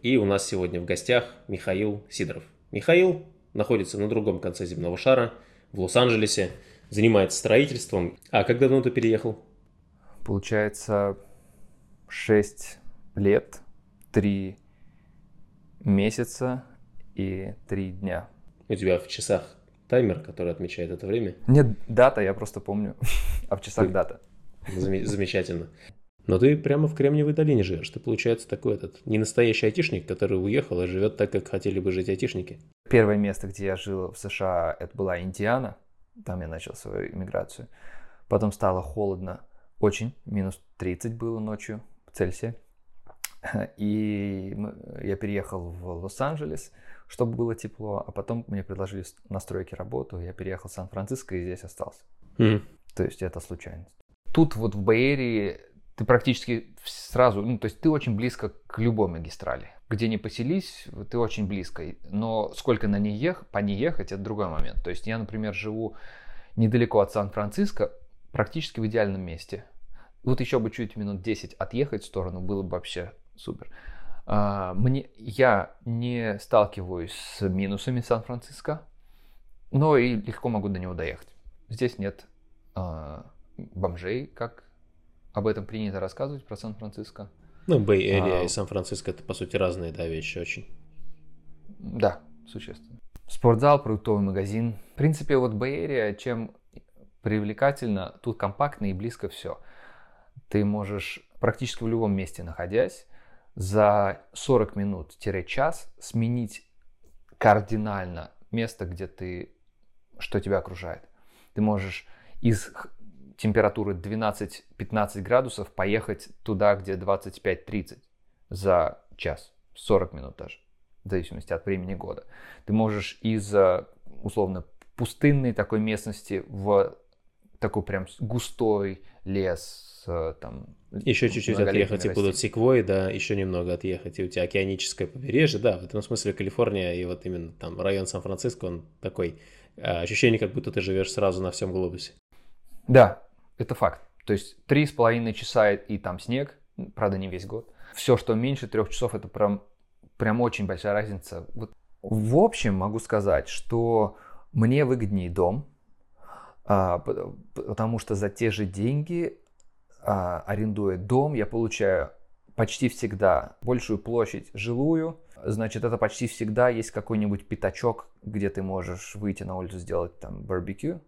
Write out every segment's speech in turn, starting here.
И у нас сегодня в гостях Михаил Сидоров. Михаил находится на другом конце земного шара, в Лос-Анджелесе, занимается строительством. А как давно ты переехал? Получается, 6 лет, 3 месяца и 3 дня. У тебя в часах таймер, который отмечает это время? Нет, дата, я просто помню, а в часах дата. Замечательно. Но ты прямо в Кремниевой долине живешь. Ты, получается, такой ненастоящий айтишник, который уехал и живет так, как хотели бы жить айтишники. Первое место, где я жил в США, это была Индиана. Там я начал свою иммиграцию. Потом стало холодно очень. Минус 30 было ночью в Цельсии. И я переехал в Лос-Анджелес, чтобы было тепло. А потом мне предложили на стройке работу. Я переехал в Сан-Франциско и здесь остался. То есть это случайность. Тут вот в Bay Area ты практически сразу, то есть ты очень близко к любой магистрали. Где не поселись, ты очень близко. Но сколько по ней ехать, это другой момент. То есть я, например, живу недалеко от Сан-Франциско, практически в идеальном месте. Вот еще бы чуть минут 10 отъехать в сторону, было бы вообще супер. Я не сталкиваюсь с минусами Сан-Франциско, но и легко могу до него доехать. Здесь нет бомжей, как об этом принято рассказывать про Сан-Франциско. Ну, Bay Area и Сан-Франциско — это, по сути, разные вещи очень. Да, существенно. Спортзал, продуктовый магазин. В принципе, вот Bay Area, чем привлекательно, тут компактно и близко все. Ты можешь практически в любом месте, находясь, за 40 минут-час сменить кардинально место, что тебя окружает. Ты можешь из температуры 12-15 градусов поехать туда, где 25-30 за час, 40 минут даже, в зависимости от времени года. Ты можешь из, условно, пустынной такой местности в такой прям густой лес. Там, еще чуть-чуть отъехать, и будут секвойи, да, еще немного отъехать, и у тебя океаническое побережье, да, в этом смысле Калифорния и вот именно там район Сан-Франциско, он такой, ощущение, как будто ты живешь сразу на всем глобусе. Да, это факт. То есть 3,5 часа и там снег, правда, не весь год. Все, что меньше 3 часов, это прям очень большая разница. Вот. В общем, могу сказать, что мне выгоднее дом, потому что за те же деньги, арендуя дом, я получаю почти всегда большую площадь жилую. Значит, это почти всегда есть какой-нибудь пятачок, где ты можешь выйти на улицу, сделать там барбекю.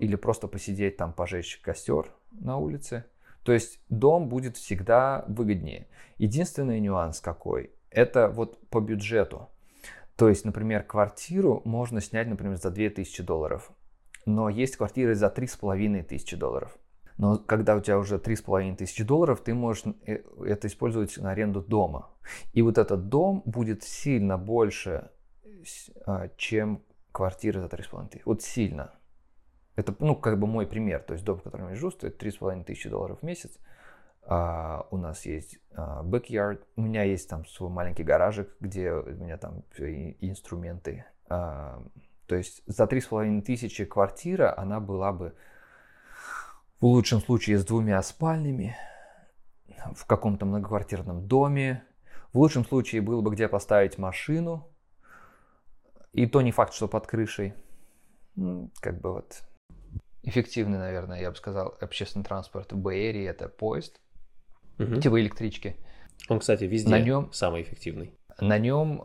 Или просто посидеть там, пожечь костер на улице. То есть дом будет всегда выгоднее. Единственный нюанс какой? Это вот по бюджету. То есть, например, квартиру можно снять, например, за $2000. Но есть квартиры за $3500. Но когда у тебя уже $3500, ты можешь это использовать на аренду дома. И вот этот дом будет сильно больше, чем квартира за $3500. Вот сильно. Это, мой пример. То есть дом, в котором я живу, стоит $3500 в месяц. У нас есть backyard. У меня есть там свой маленький гаражик, где у меня там инструменты. То есть за $3500 квартира, она была бы в лучшем случае с 2 спальнями, в каком-то многоквартирном доме. В лучшем случае было бы где поставить машину. И то не факт, что под крышей. Эффективный, наверное, я бы сказал, общественный транспорт в Bay Area — это поезд, типа электрички. Он, кстати, везде самый эффективный. На нем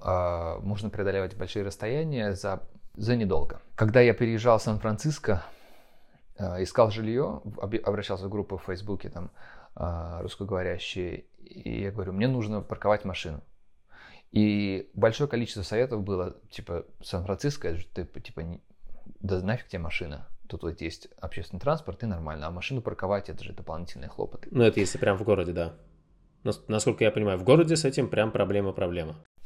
можно преодолевать большие расстояния за недолго. Когда я переезжал в Сан-Франциско, искал жилье, обращался в группу в Фейсбуке, там, русскоговорящие, и я говорю, мне нужно парковать машину. И большое количество советов было, типа, Сан-Франциско, да нафиг тебе машина. Тут вот есть общественный транспорт, и нормально. А машину парковать — это же дополнительные хлопоты. Это если прям в городе, да. Насколько я понимаю, в городе с этим прям проблема.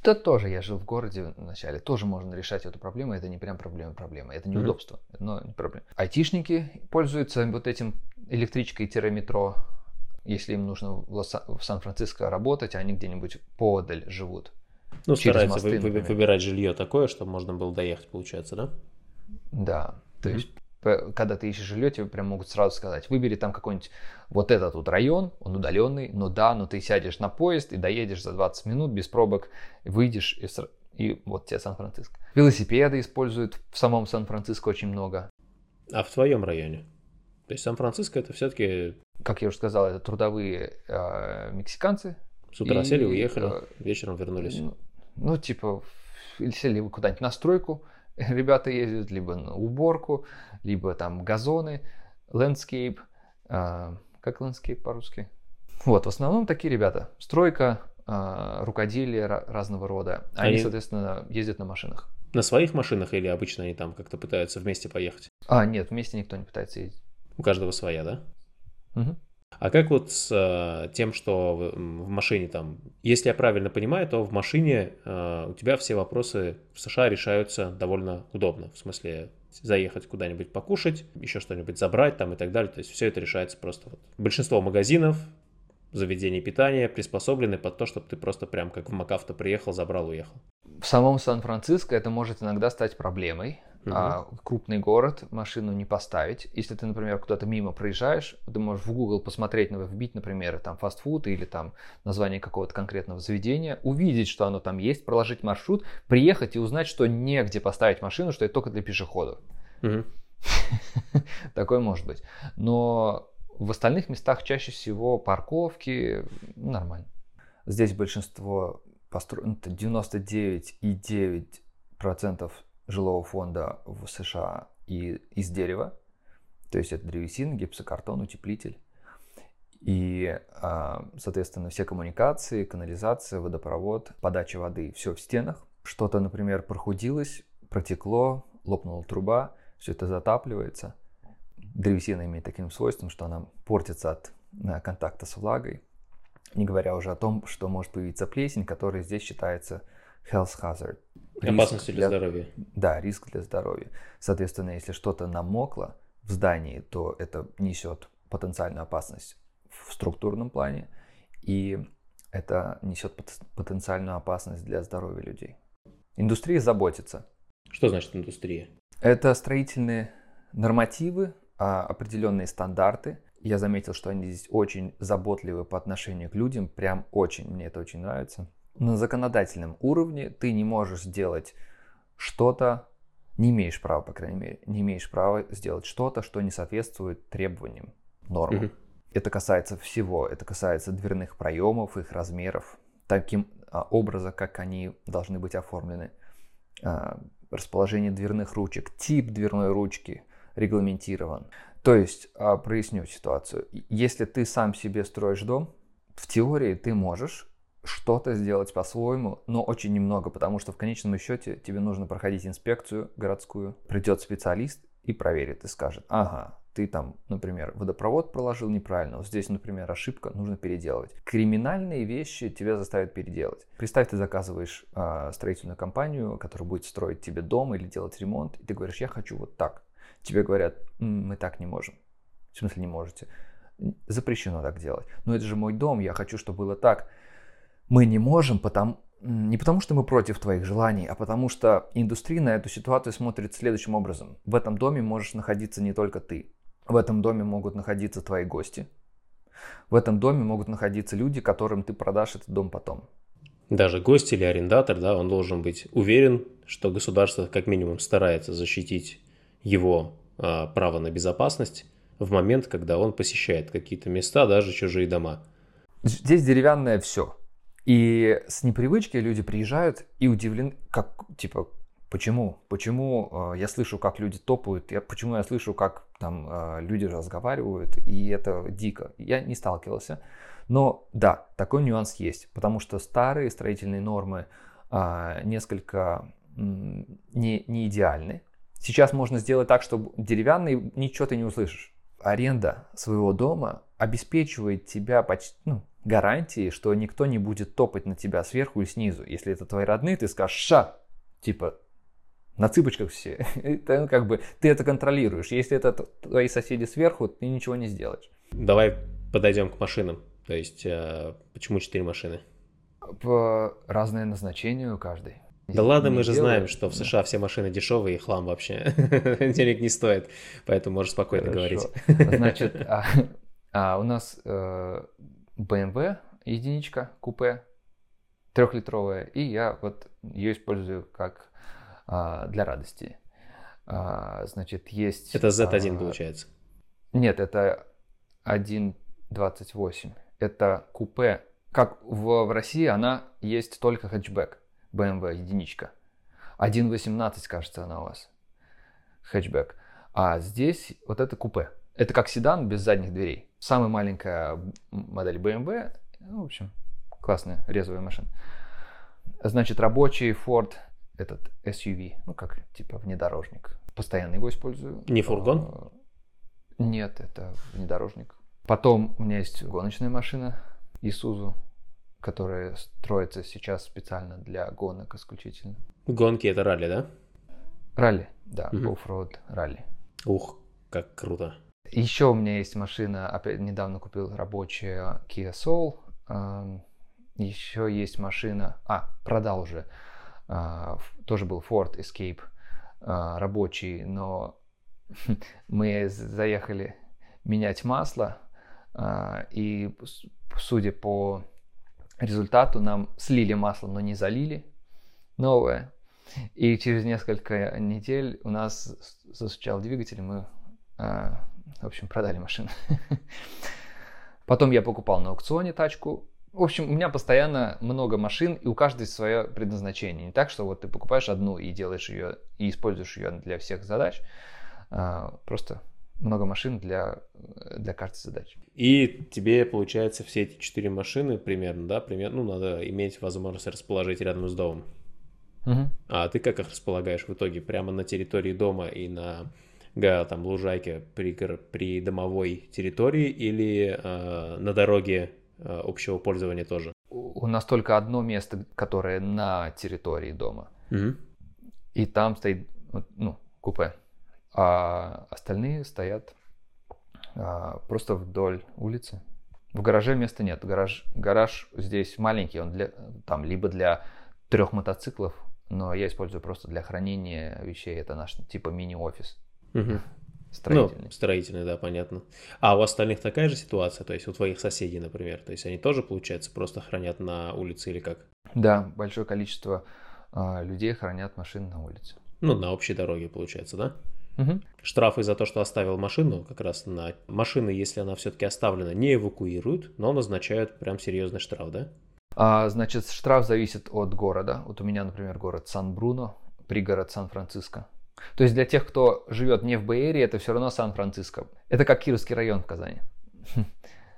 Да тоже я жил в городе вначале. Тоже можно решать эту проблему. Это не прям проблема. Это неудобство, но не проблема. Айтишники пользуются вот этим электричкой-метро. Если им нужно в Сан-Франциско работать, они где-нибудь поодаль живут. Стараются выбирать жилье такое, чтобы можно было доехать, получается, да? Да, то есть когда ты ищешь жилье, тебе прям могут сразу сказать: выбери там какой-нибудь вот этот вот район, он удаленный, но ты сядешь на поезд и доедешь за 20 минут без пробок, выйдешь и вот тебе Сан-Франциско. Велосипеды используют в самом Сан-Франциско очень много. А в твоем районе? То есть Сан-Франциско это все-таки... Как я уже сказал, это трудовые мексиканцы. С утра сели, уехали, вечером вернулись. Ну, типа, сели куда-нибудь на стройку, ребята ездят, либо на уборку, либо там газоны, лендскейп. Как лендскейп по-русски? Вот, в основном такие ребята. Стройка, рукоделие разного рода. Они, соответственно, ездят на машинах. На своих машинах или обычно они там как-то пытаются вместе поехать? Нет, вместе никто не пытается ездить. У каждого своя, да? Угу. А как вот с тем, что в машине там, если я правильно понимаю, то в машине у тебя все вопросы в США решаются довольно удобно, в смысле заехать куда-нибудь покушать, еще что-нибудь забрать там и так далее, то есть все это решается просто вот. Большинство магазинов, заведений питания приспособлены под то, чтобы ты просто прям как в МакАвто приехал, забрал, уехал. В самом Сан-Франциско это может иногда стать проблемой. Крупный город, машину не поставить. Если ты, например, куда-то мимо проезжаешь, ты можешь в Google посмотреть, вбить, например, там фастфуд или там название какого-то конкретного заведения, увидеть, что оно там есть, проложить маршрут, приехать и узнать, что негде поставить машину, что это только для пешеходов. Такое может быть. Но в остальных местах чаще всего парковки нормально. Здесь большинство построено, 99,9% жилого фонда в США и из дерева, то есть это древесина, гипсокартон, утеплитель и, соответственно, все коммуникации, канализация, водопровод, подача воды, все в стенах. Что-то, например, прохудилось, протекло, лопнула труба, все это затапливается. Древесина имеет таким свойством, что она портится от контакта с влагой, не говоря уже о том, что может появиться плесень, которая здесь считается health hazard. Опасность для здоровья. Да, риск для здоровья. Соответственно, если что-то намокло в здании, то это несет потенциальную опасность в структурном плане, и это несет потенциальную опасность для здоровья людей. Индустрия заботится. Что значит индустрия? Это строительные нормативы, определенные стандарты. Я заметил, что они здесь очень заботливы по отношению к людям, прям очень, мне это очень нравится. На законодательном уровне ты не можешь сделать что-то, не имеешь права, по крайней мере, не имеешь права сделать что-то, что не соответствует требованиям, нормам. Это касается всего, это касается дверных проемов, их размеров, таким образом, как они должны быть оформлены, расположение дверных ручек, тип дверной ручки регламентирован. То есть, проясню ситуацию, если ты сам себе строишь дом, в теории ты можешь что-то сделать по-своему, но очень немного, потому что в конечном счете тебе нужно проходить инспекцию городскую, придет специалист и проверит, и скажет: ага, ты там, например, водопровод проложил неправильно, вот здесь, например, ошибка, нужно переделывать. Криминальные вещи тебя заставят переделать. Представь, ты заказываешь строительную компанию, которая будет строить тебе дом или делать ремонт, и ты говоришь: я хочу вот так. Тебе говорят: мы так не можем. В смысле не можете? Запрещено так делать. Но это же мой дом, я хочу, чтобы было так. Мы не можем, не потому что мы против твоих желаний, а потому что индустрия на эту ситуацию смотрит следующим образом. В этом доме можешь находиться не только ты. В этом доме могут находиться твои гости. В этом доме могут находиться люди, которым ты продашь этот дом потом. Даже гость или арендатор, да, он должен быть уверен, что государство как минимум старается защитить его право на безопасность в момент, когда он посещает какие-то места, даже чужие дома. Здесь деревянное все. И с непривычки люди приезжают и удивлены, как, типа, почему? Почему я слышу, как люди топают, почему я слышу, как там люди разговаривают, и это дико. Я не сталкивался, но да, такой нюанс есть, потому что старые строительные нормы несколько не идеальны. Сейчас можно сделать так, чтобы деревянный, ничего ты не услышишь. Аренда своего дома обеспечивает тебя почти... гарантии, что никто не будет топать на тебя сверху и снизу. Если это твои родные, ты скажешь: ша, типа, на цыпочках все. Это, как бы, ты это контролируешь. Если это твои соседи сверху, ты ничего не сделаешь. Давай подойдем к машинам. То есть, почему 4 машины? По разное назначение у каждой. Да ладно, мы же знаем, что в США все машины дешевые и хлам вообще. Денег не стоит, поэтому можешь спокойно говорить. Значит, у нас BMW единичка, купе, 3-литровая, и я вот ее использую как для радости. Значит, есть... Это Z1 получается? Нет, это 1.28. Это купе, как в России она есть только хэтчбэк. BMW единичка. 1.18, кажется, она у вас. Хэтчбэк. А здесь вот это купе. Это как седан без задних дверей. Самая маленькая модель BMW. Ну, в общем, классная, резвая машина. Значит, рабочий Ford, этот SUV. Ну, как типа внедорожник. Постоянно его использую. Не фургон? Нет, это внедорожник. Потом у меня есть гоночная машина Isuzu, которая строится сейчас специально для гонок исключительно. Гонки — это ралли, да? Ралли, да, оффроуд ралли. Ух, как круто. Еще у меня есть машина, опять недавно купил, рабочая Kia Soul. Еще есть машина, продал уже, тоже был Ford Escape, рабочий, но мы заехали менять масло, и судя по результату нам слили масло, но не залили новое. И через несколько недель у нас застучал двигатель, и мы, в общем, продали машину. Потом я покупал на аукционе тачку. В общем, у меня постоянно много машин, и у каждой свое предназначение. Не так, что вот ты покупаешь одну и делаешь ее, и используешь ее для всех задач. Просто много машин для каждой задачи. И тебе, получается, все эти 4 машины примерно, да? Примерно, ну, надо иметь возможность расположить рядом с домом. Угу. А ты как их располагаешь в итоге? Прямо на территории дома и на там, лужайке при домовой территории или на дороге общего пользования тоже? У нас только одно место, которое на территории дома. Угу. И там стоит, ну, купе. А остальные стоят просто вдоль улицы. В гараже места нет. Гараж здесь маленький, он там либо для 3 мотоциклов, но я использую просто для хранения вещей. Это наш типа мини-офис. Угу. Строительный. Ну, строительный, да, понятно. А у остальных такая же ситуация? То есть у твоих соседей, например? То есть они тоже, получается, просто хранят на улице или как? Да, большое количество людей хранят машины на улице. Ну, на общей дороге, получается, да? Угу. Штрафы за то, что оставил машину, как раз на машины, если она все-таки оставлена, не эвакуируют, но назначают прям серьезный штраф, да? Значит, штраф зависит от города. Вот у меня, например, город Сан-Бруно, пригород Сан-Франциско. То есть для тех, кто живет не в Bay Area, это все равно Сан-Франциско. Это как Кировский район в Казани.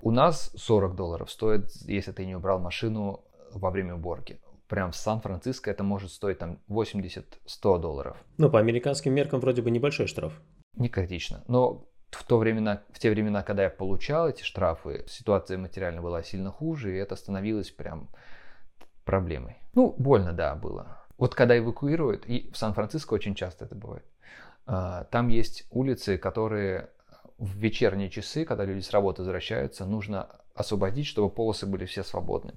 У нас $40 стоит, если ты не убрал машину во время уборки. Прям в Сан-Франциско это может стоить там $80-100. Ну, по американским меркам вроде бы небольшой штраф. Не критично. Но в те времена, когда я получал эти штрафы, ситуация материально была сильно хуже, и это становилось прям проблемой. Ну, больно, да, было. Вот когда эвакуируют, и в Сан-Франциско очень часто это бывает, там есть улицы, которые в вечерние часы, когда люди с работы возвращаются, нужно освободить, чтобы полосы были все свободны.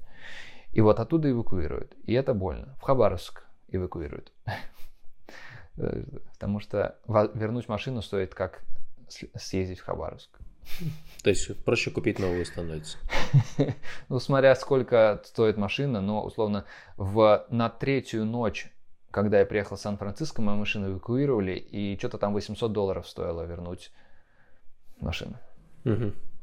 И вот оттуда эвакуируют. И это больно. В Хабаровск эвакуируют. Потому что вернуть машину стоит как съездить в Хабаровск. То есть проще купить новую становится. Ну, смотря сколько стоит машина, но условно на 3-ю ночь, когда я приехал в Сан-Франциско, мою машину эвакуировали, и что-то там $800 стоило вернуть машину.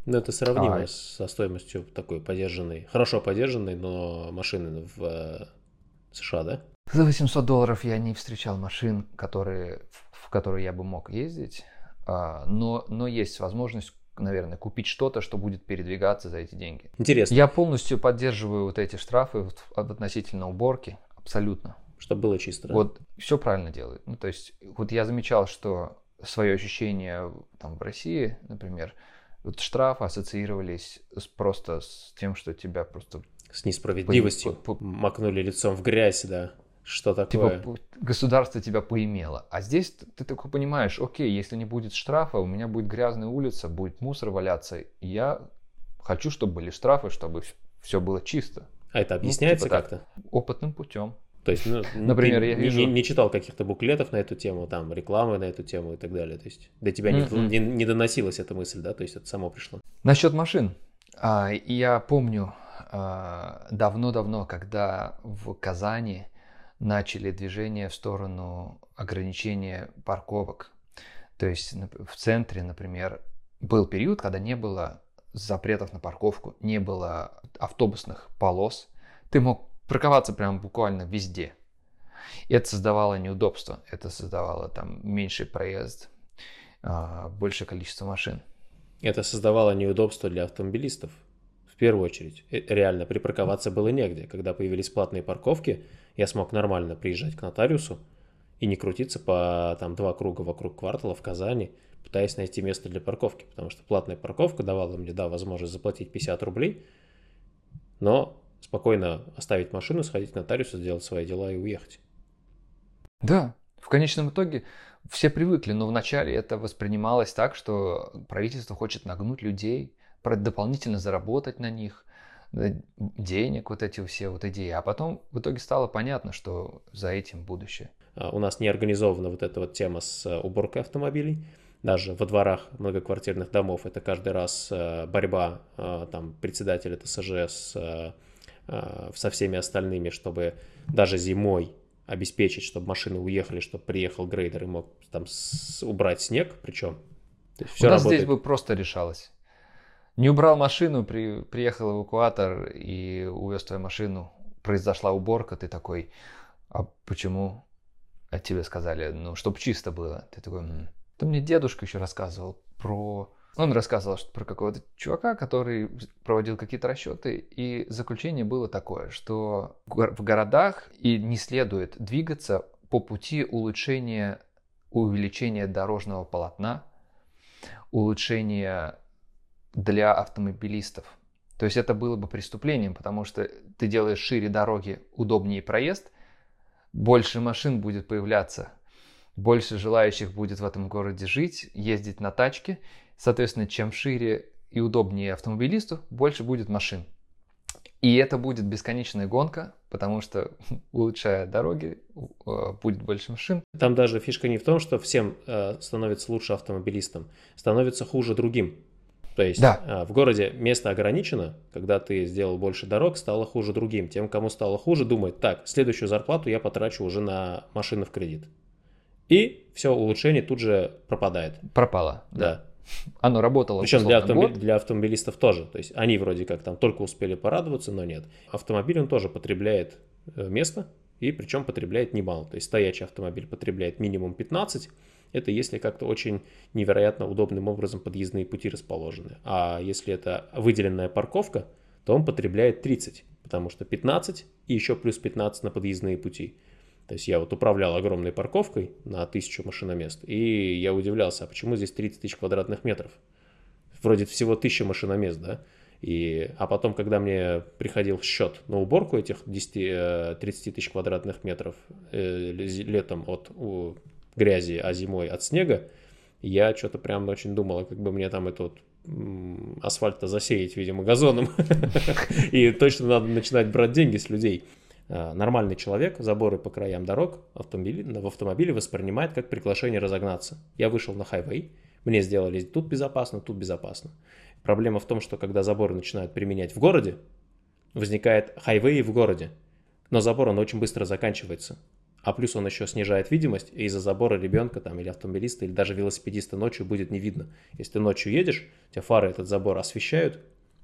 Ну, это сравнимо со стоимостью такой подержанной, хорошо подержанной, но машины в США, да? За $800 я не встречал машин, в которые я бы мог ездить, но есть возможность, наверное, купить что-то, что будет передвигаться за эти деньги. Интересно. Я полностью поддерживаю вот эти штрафы относительно уборки, абсолютно. Чтобы было чисто. Вот, все правильно делают. Ну, то есть, вот я замечал, что свое ощущение там в России, например, вот штрафы ассоциировались просто с тем, что тебя просто... С несправедливостью макнули лицом в грязь, да. Что такое? Типа, государство тебя поимело. А здесь ты такой понимаешь, окей, если не будет штрафа, у меня будет грязная улица, будет мусор валяться. И я хочу, чтобы были штрафы, чтобы все было чисто. А это объясняется как-то? Опытным путем. То есть, ну, например, я вижу... не читал каких-то буклетов на эту тему, там, рекламы на эту тему и так далее. То есть до тебя не доносилась эта мысль, да? То есть это само пришло. Насчет машин. Я помню давно-давно, когда в Казани начали движение в сторону ограничения парковок. То есть в центре, например, был период, когда не было запретов на парковку, не было автобусных полос. Ты мог парковаться прям буквально везде. И это создавало неудобства, это создавало там меньший проезд, большее количество машин. Это создавало неудобства для автомобилистов, в первую очередь. Реально, припарковаться было негде. Когда появились платные парковки, я смог нормально приезжать к нотариусу и не крутиться по там 2 круга вокруг квартала в Казани, пытаясь найти место для парковки, потому что платная парковка давала мне, да, возможность заплатить 50 рублей, но спокойно оставить машину, сходить к нотариусу, сделать свои дела и уехать. Да, в конечном итоге все привыкли, но вначале это воспринималось так, что правительство хочет нагнуть людей, дополнительно заработать на них, денег, вот эти все вот идеи. А потом в итоге стало понятно, что за этим будущее. У нас не организована вот эта вот тема с уборкой автомобилей. Даже во дворах многоквартирных домов это каждый раз борьба там председателя ТСЖ со всеми остальными, чтобы даже зимой обеспечить, чтобы машины уехали, чтобы приехал грейдер и мог там убрать снег. Причем то есть все у нас работает. Здесь бы просто решалось. Не убрал машину, приехал эвакуатор и увез твою машину. Произошла уборка, ты такой, а почему? А тебе сказали, ну, чтобы чисто было. Ты такой... Там мне дедушка еще рассказывал про... Он рассказывал что про какого-то чувака, который проводил какие-то расчеты, и заключение было такое, что в городах и не следует двигаться по пути увеличения дорожного полотна, улучшения для автомобилистов. То есть это было бы преступлением, потому что ты делаешь шире дороги, удобнее проезд, больше машин будет появляться, больше желающих будет в этом городе жить, ездить на тачке. Соответственно, чем шире и удобнее автомобилисту, больше будет машин. И это будет бесконечная гонка, потому что, улучшая дороги, будет больше машин. Там даже фишка не в том, что всем становится лучше автомобилистам, становится хуже другим. То есть да. В городе место ограничено, когда ты сделал больше дорог, стало хуже другим. Тем, кому стало хуже, думает, так, следующую зарплату я потрачу уже на машину в кредит. И все улучшение тут же пропадает. Пропало. Да. Оно работало. Причем для автомобилистов тоже. То есть они вроде как там только успели порадоваться, но нет. Автомобиль, он тоже потребляет место, и причем потребляет немало. То есть стоячий автомобиль потребляет минимум 15. Это если как-то очень невероятно удобным образом подъездные пути расположены. А если это выделенная парковка, то он потребляет 30. Потому что 15 и еще плюс 15 на подъездные пути. То есть я вот управлял огромной парковкой на 1000 машиномест, и я удивлялся, а почему здесь 30 тысяч квадратных метров? Вроде всего 1000 машиномест, да? А потом, когда мне приходил счет на уборку этих 30 тысяч квадратных метров летом от грязи, а зимой от снега, я что-то прям очень думал, как бы мне там это вот асфальт-то засеять, видимо, газоном. И точно надо начинать брать деньги с людей. Нормальный человек заборы по краям дорог в автомобиле воспринимает как приглашение разогнаться. Я вышел на хайвей, мне сделали тут безопасно, тут безопасно. Проблема в том, что когда заборы начинают применять в городе, возникает хайвей в городе, но забор он очень быстро заканчивается. А плюс он еще снижает видимость, и из-за забора ребенка там, или автомобилиста, или даже велосипедиста ночью будет не видно. Если ты ночью едешь, у тебя фары этот забор освещают,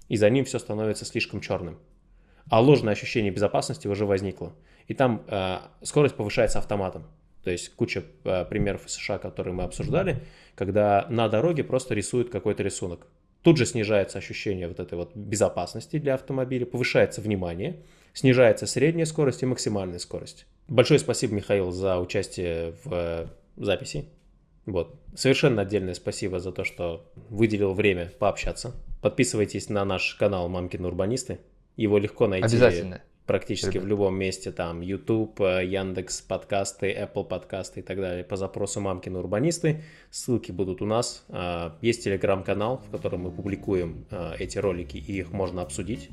и за ним все становится слишком черным. А ложное ощущение безопасности уже возникло. И там скорость повышается автоматом. То есть куча примеров из США, которые мы обсуждали, когда на дороге просто рисуют какой-то рисунок. Тут же снижается ощущение вот этой вот безопасности для автомобиля, повышается внимание, снижается средняя скорость и максимальная скорость. Большое спасибо, Михаил, за участие в записи. Вот. Совершенно отдельное спасибо за то, что выделил время пообщаться. Подписывайтесь на наш канал «Мамкины урбанисты». Его легко найти практически в любом месте, там YouTube, Яндекс, подкасты, Apple подкасты и так далее. По запросу «Мамкины урбанисты» ссылки будут у нас. Есть телеграм-канал, в котором мы публикуем эти ролики, и их можно обсудить.